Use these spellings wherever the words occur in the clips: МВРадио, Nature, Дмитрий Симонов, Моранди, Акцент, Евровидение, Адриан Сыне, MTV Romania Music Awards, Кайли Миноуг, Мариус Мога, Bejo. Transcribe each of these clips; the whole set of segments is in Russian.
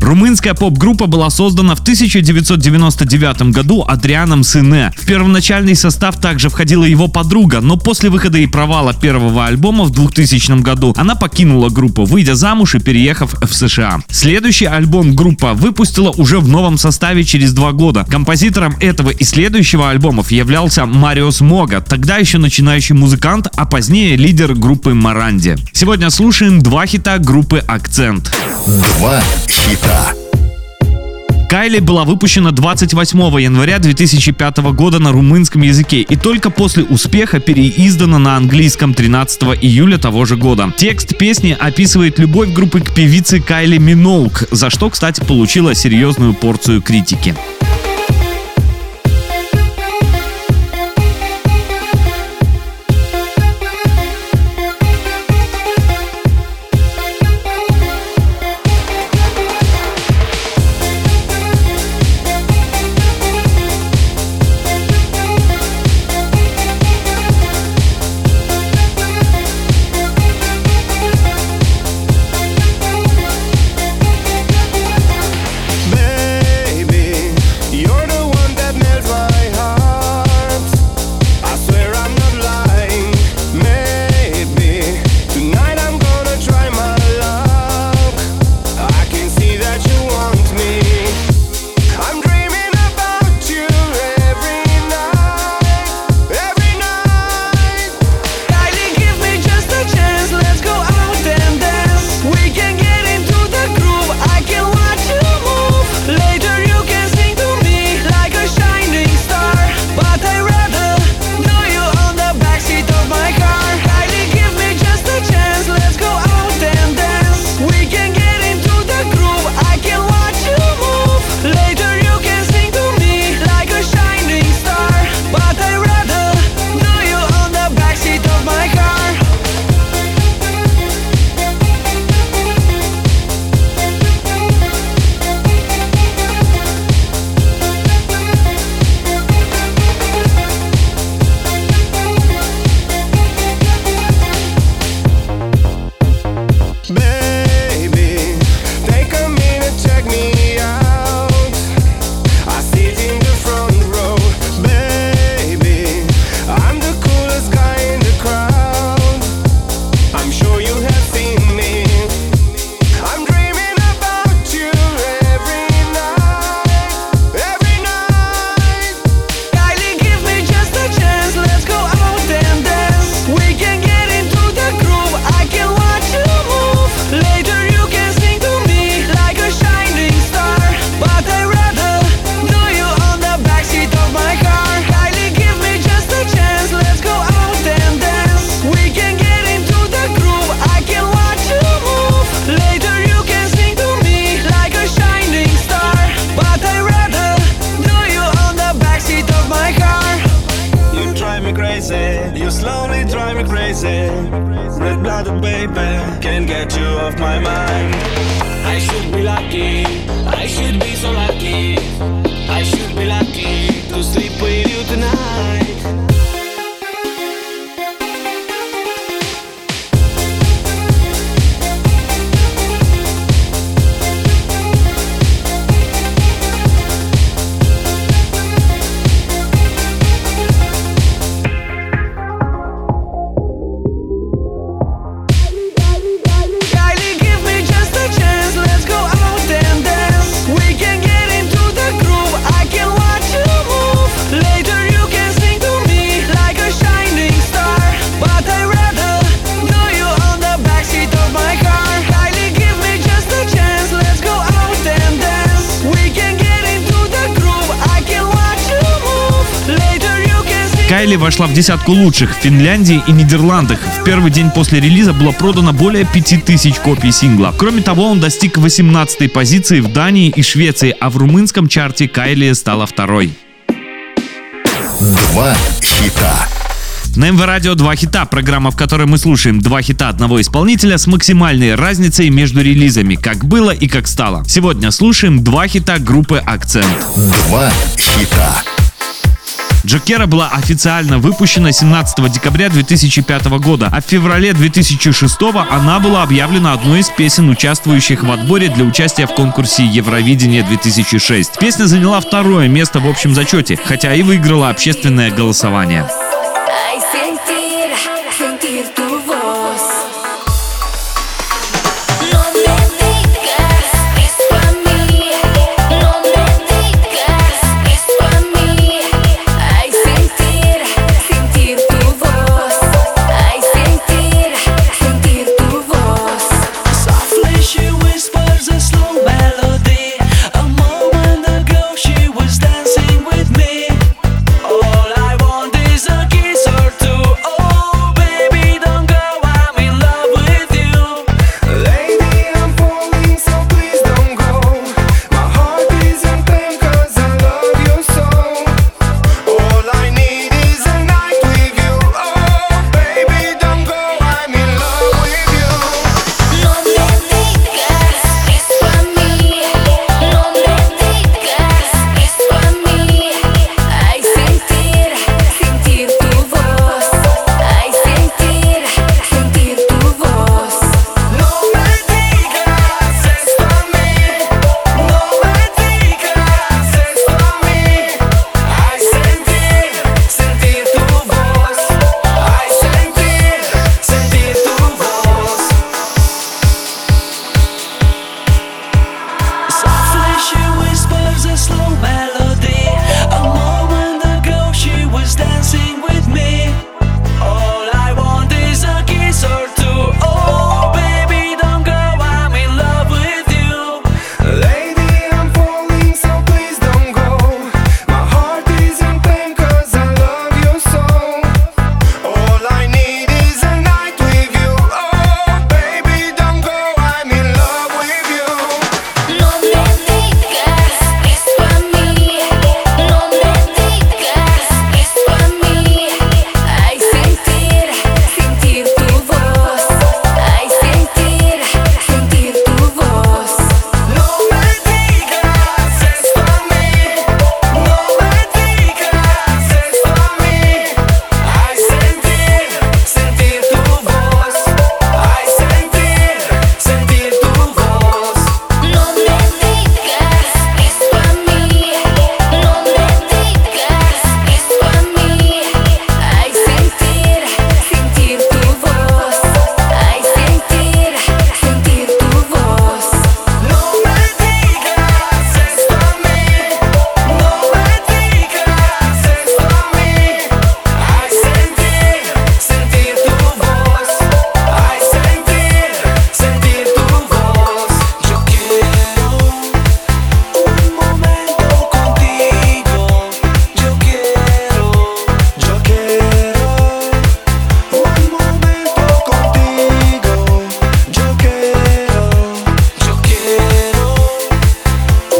Румынская поп-группа была создана в 1999 году Адрианом Сыне. В первоначальный состав также входила его подруга, но после выхода и провала первого альбома в 2000 году она покинула группу, выйдя замуж и переехав в США. Следующий альбом группа выпустила уже в новом составе через 2 года. Композитором этого и следующего альбомов являлся Мариус Мога, тогда еще начинающий музыкант, а позднее лидер группы Моранди. Сегодня слушаем два хита группы «Акцент». Два хита. «Кайли» была выпущена 28 января 2005 года на румынском языке и только после успеха переиздана на английском 13 июля того же года. Текст песни описывает любовь группы к певице Кайли Миноуг, за что, кстати, получила серьезную порцию критики. You slowly drive me crazy. Red-blooded baby, can't get you off my mind. I should be lucky, I should be so lucky, I should be lucky to sleep with you tonight. «Кайли» вошла в десятку лучших в Финляндии и Нидерландах. В первый день после релиза было продано более 5000 копий сингла. Кроме того, он достиг 18-й позиции в Дании и Швеции, а в румынском чарте «Кайли» стала второй. Два хита. На МВРадио 2 хита, программа, в которой мы слушаем 2 хита одного исполнителя с максимальной разницей между релизами, как было и как стало. Сегодня слушаем 2 хита группы Акцент. 2 хита. «Джокера» была официально выпущена 17 декабря 2005 года, а в феврале 2006 она была объявлена одной из песен, участвующих в отборе для участия в конкурсе «Евровидение 2006». Песня заняла второе место в общем зачете, хотя и выиграла общественное голосование.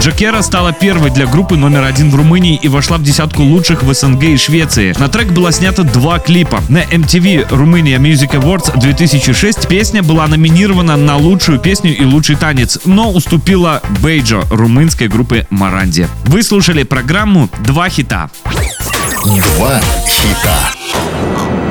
«Джокера» стала первой для группы номер 1 в Румынии и вошла в десятку лучших в СНГ и Швеции. На трек было снято 2 клипа. На MTV Romania Music Awards 2006 песня была номинирована на лучшую песню и лучший танец, но уступила Bejo румынской группы Моранди. Вы слушали программу «Два хита». «Два хита».